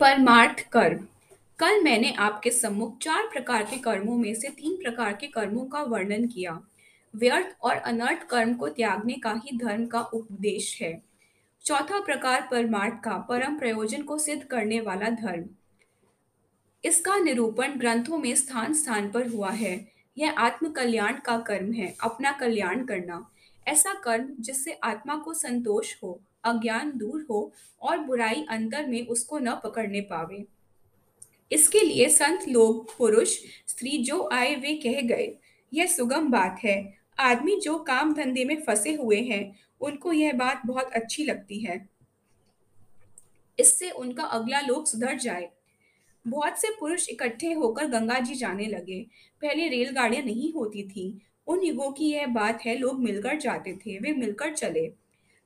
परमार्थ कर्म। कल मैंने आपके सम्मुख 4 प्रकार के कर्मों में से 3 प्रकार के कर्मों का वर्णन किया। व्यर्थ और अनर्थ कर्म को त्यागने का ही धर्म का उपदेश है। चौथा प्रकार परमार्थ का, परम प्रयोजन को सिद्ध करने वाला धर्म। इसका निरूपण ग्रंथों में स्थान स्थान पर हुआ है। यह आत्म कल्याण का कर्म है, अपना कल्याण करना। ऐसा कर्म जिससे आत्मा को संतोष हो, अज्ञान दूर हो और बुराई अंतर में उसको न पकड़ने पावे। इसके लिए संत लोग, पुरुष स्त्री जो आए वे कह गए। यह सुगम बात है। आदमी जो काम धंधे में फंसे हुए हैं उनको यह बात बहुत अच्छी लगती है, इससे उनका अगला लोक सुधर जाए। बहुत से पुरुष इकट्ठे होकर गंगा जी जाने लगे। पहले रेलगाड़ियां नहीं होती थी। उन युगों की यह बात है, लोग मिलकर जाते थे, वे मिलकर चले।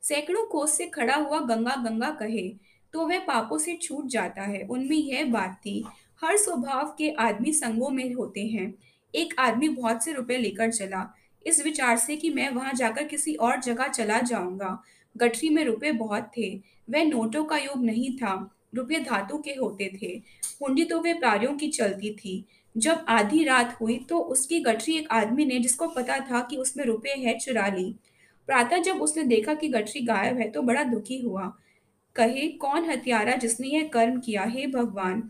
सैकड़ों कोस से खड़ा हुआ गंगा गंगा कहे तो वह पापों से छूट जाता है। उनमें यह बात थी। हर स्वभाव के आदमी संगों में होते हैं। एक आदमी बहुत से रुपए लेकर चला, इस विचार से कि मैं वहां जाकर किसी और जगह चला जाऊंगा। गठरी में रुपए बहुत थे। वह नोटों का योग नहीं था। रुपए धातु के होते थे। हुंडी तो वे प्रायों की चलती थी। जब आधी रात हुई तो उसकी गठरी एक आदमी ने, जिसको पता था कि उसमें रुपए है, चुरा ली। प्रातः जब उसने देखा कि गठरी गायब है तो बड़ा दुखी हुआ। कहे, कौन हत्यारा जिसने यह कर्म किया? हे भगवान,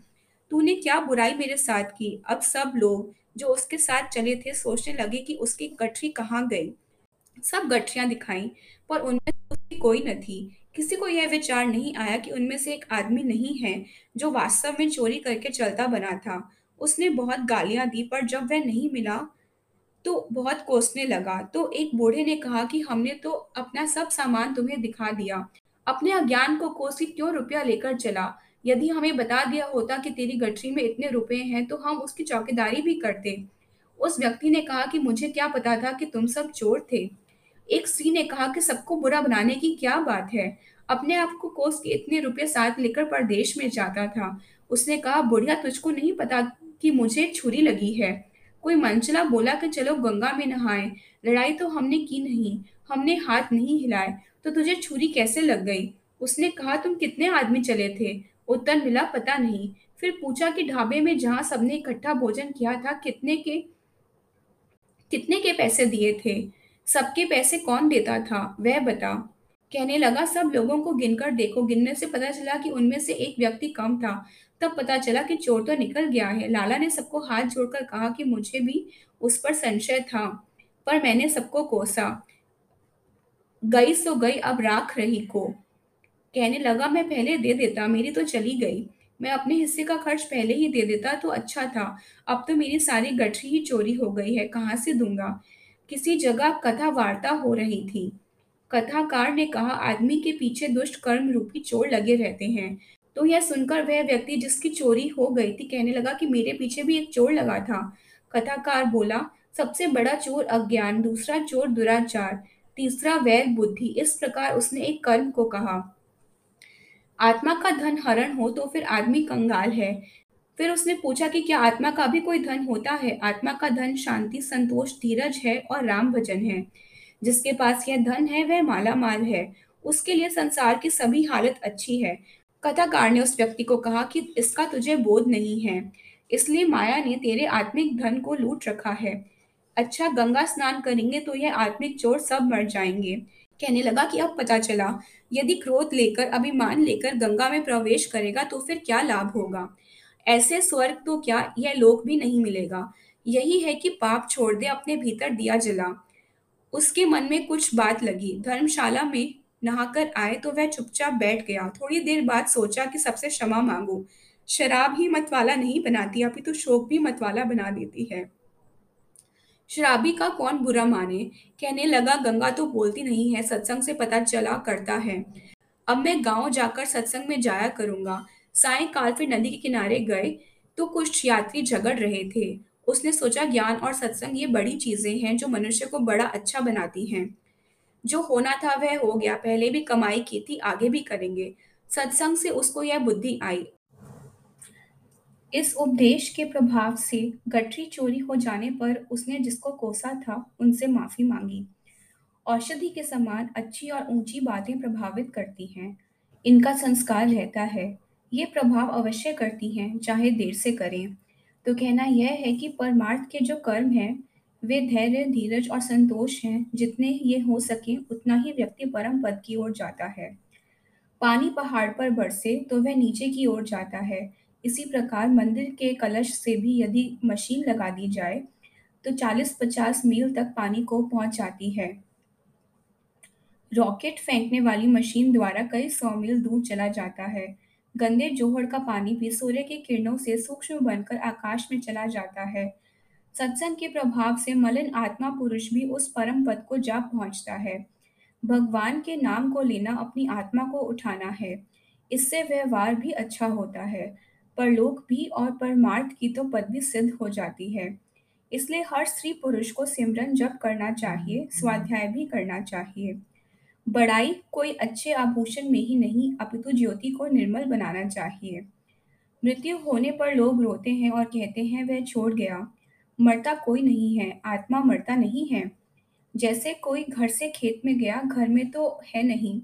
तूने क्या बुराई मेरे साथ की। अब सब लोग जो उसके साथ चले थे सोचने लगे कि उसकी गठरी कहाँ गई। सब गठरियां दिखाई पर उनमें उसकी कोई न थी। किसी को यह विचार नहीं आया कि उनमें से एक आदमी नहीं है जो वास्तव में चोरी करके चलता बना था। उसने बहुत गालियां दी, पर जब वह नहीं मिला तो बहुत कोसने लगा। तो एक बूढ़े ने कहा कि हमने तो अपना सब सामान तुम्हें दिखा दिया। अपने अज्ञान को कोसी क्यों रुपया लेकर चला? यदि हमें बता दिया होता कि तेरी गठरी में इतने रुपए हैं तो हम उसकी चौकीदारी भी करते। उस व्यक्ति ने कहा कि मुझे क्या पता था कि तुम सब चोर थे। एक स्त्री ने कहा कि सबको बुरा बनाने की क्या बात है। अपने आप को कोस के इतने रुपए साथ लेकर परदेश में जाता था। उसने कहा, बुढ़िया तुझको नहीं पता कि मुझे छुरी लगी है। कोई मनचला बोला कि चलो गंगा में नहाएं। लड़ाई तो हमने की नहीं, हमने हाथ नहीं हिलाए, तो तुझे छुरी कैसे लग गई? उसने कहा, तुम कितने आदमी चले थे? उत्तर मिला, पता नहीं। फिर पूछा कि ढाबे में जहाँ सबने इकट्ठा भोजन किया था कितने के पैसे दिए थे? सबके पैसे कौन देता था वह बता। कहने लगा, सब लोगों को गिनकर देखो। गिनने से पता चला कि उनमें से एक व्यक्ति कम था। तब पता चला कि चोर तो निकल गया है। लाला ने सबको हाथ जोड़कर कहा कि मुझे भी उस पर संशय था, पर मैंने सबको कोसा। गई सो गई, अब राख रही को। कहने लगा, मैं पहले दे देता, मेरी तो चली गई। मैं अपने हिस्से का खर्च पहले ही दे देता तो अच्छा था। अब तो मेरी सारी गठरी ही चोरी हो गई है, कहाँ से दूंगा? किसी जगह कथा वार्ता हो रही थी। कथाकार ने कहा, आदमी के पीछे दुष्ट कर्म रूपी चोर लगे रहते हैं। तो यह सुनकर वह व्यक्ति जिसकी चोरी हो गई थी कहने लगा कि मेरे पीछे भी एक चोर लगा था। कथाकार बोला, सबसे बड़ा चोर अज्ञान, दूसरा चोर दुराचार, तीसरा वैर बुद्धि। इस प्रकार उसने एक कर्म को कहा। आत्मा का धन हरण हो तो फिर आदमी कंगाल है। फिर उसने पूछा कि क्या आत्मा का भी कोई धन होता है? आत्मा का धन शांति, संतोष, धीरज है और राम भजन है। जिसके पास यह धन है वह माला माल है। उसके लिए संसार की सभी हालत अच्छी है। कथाकार ने उस व्यक्ति को कहा कि इसका तुझे बोध नहीं है, इसलिए माया ने तेरे आत्मिक धन को लूट रखा है। अच्छा, गंगा स्नान करेंगे तो यह आत्मिक चोर सब मर जाएंगे। कहने लगा कि अब पता चला, यदि क्रोध लेकर, अभिमान लेकर गंगा में प्रवेश करेगा तो फिर क्या लाभ होगा? ऐसे स्वर्ग तो क्या, यह लोक भी नहीं मिलेगा। यही है कि पाप छोड़ दे, अपने भीतर दिया जला। उसके मन में कुछ बात लगी। धर्मशाला में नहाकर आए तो वह चुपचाप बैठ गया। थोड़ी देर बाद सोचा कि सबसे क्षमा मांगू। शराब ही मतवाला नहीं बनाती, अपितु शोक भी मतवाला बना देती है। शराबी का कौन बुरा माने? कहने लगा, गंगा तो बोलती नहीं है, सत्संग से पता चला करता है। अब मैं गांव जाकर सत्संग में जाया करूंगा। सायंकाल फिर नदी के किनारे गए तो कुछ यात्री झगड़ रहे थे। उसने सोचा, ज्ञान और सत्संग ये बड़ी चीजें हैं जो मनुष्य को बड़ा अच्छा बनाती हैं। जो होना था वह हो गया। पहले भी कमाई की थी, आगे भी करेंगे। सत्संग से उसको यह बुद्धि आई। इस उपदेश के प्रभाव से गठरी चोरी हो जाने पर उसने जिसको कोसा था उनसे माफी मांगी। औषधि के समान अच्छी और ऊंची बातें प्रभावित करती हैं। इनका संस्कार रहता है। ये प्रभाव अवश्य करती हैं, चाहे देर से करें। तो कहना यह है कि परमार्थ के जो कर्म हैं वे धैर्य, धीरज और संतोष हैं। जितने ये हो सके उतना ही व्यक्ति परम पद की ओर जाता है। पानी पहाड़ पर बरसे तो वह नीचे की ओर जाता है। इसी प्रकार मंदिर के कलश से भी यदि मशीन लगा दी जाए तो 40-50 मील तक पानी को पहुंच जाती है। रॉकेट फेंकने वाली मशीन द्वारा कई 100 मील दूर चला जाता है। गंदे जोहड़ का पानी भी सूर्य की किरणों से सूक्ष्म बनकर आकाश में चला जाता है। सत्संग के प्रभाव से मलिन आत्मा पुरुष भी उस परम पद को जा पहुंचता है। भगवान के नाम को लेना अपनी आत्मा को उठाना है। इससे व्यवहार भी अच्छा होता है, परलोक भी और परमार्थ की तो पदवी सिद्ध हो जाती है। इसलिए हर स्त्री पुरुष को सिमरन जप करना चाहिए, स्वाध्याय भी करना चाहिए। बड़ाई कोई अच्छे आभूषण में ही नहीं अपितु ज्योति को निर्मल बनाना चाहिए। मृत्यु होने पर लोग रोते हैं और कहते हैं वह छोड़ गया। मरता कोई नहीं है, आत्मा मरता नहीं है। जैसे कोई घर से खेत में गया, घर में तो है नहीं।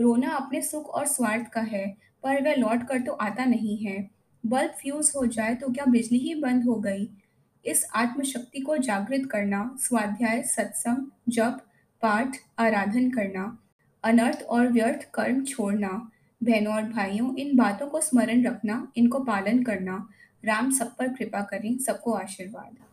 रोना अपने सुख और स्वार्थ का है, पर वह लौट कर तो आता नहीं है। बल्ब फ्यूज हो जाए तो क्या बिजली ही बंद हो गई। इस आत्मशक्ति को जागृत करना, स्वाध्याय, सत्संग, जप, पाठ, आराधन करना, अनर्थ और व्यर्थ कर्म छोड़ना, बहनों और भाइयों इन बातों को स्मरण रखना, इनको पालन करना। राम सब पर कृपा करें, सबको आशीर्वाद।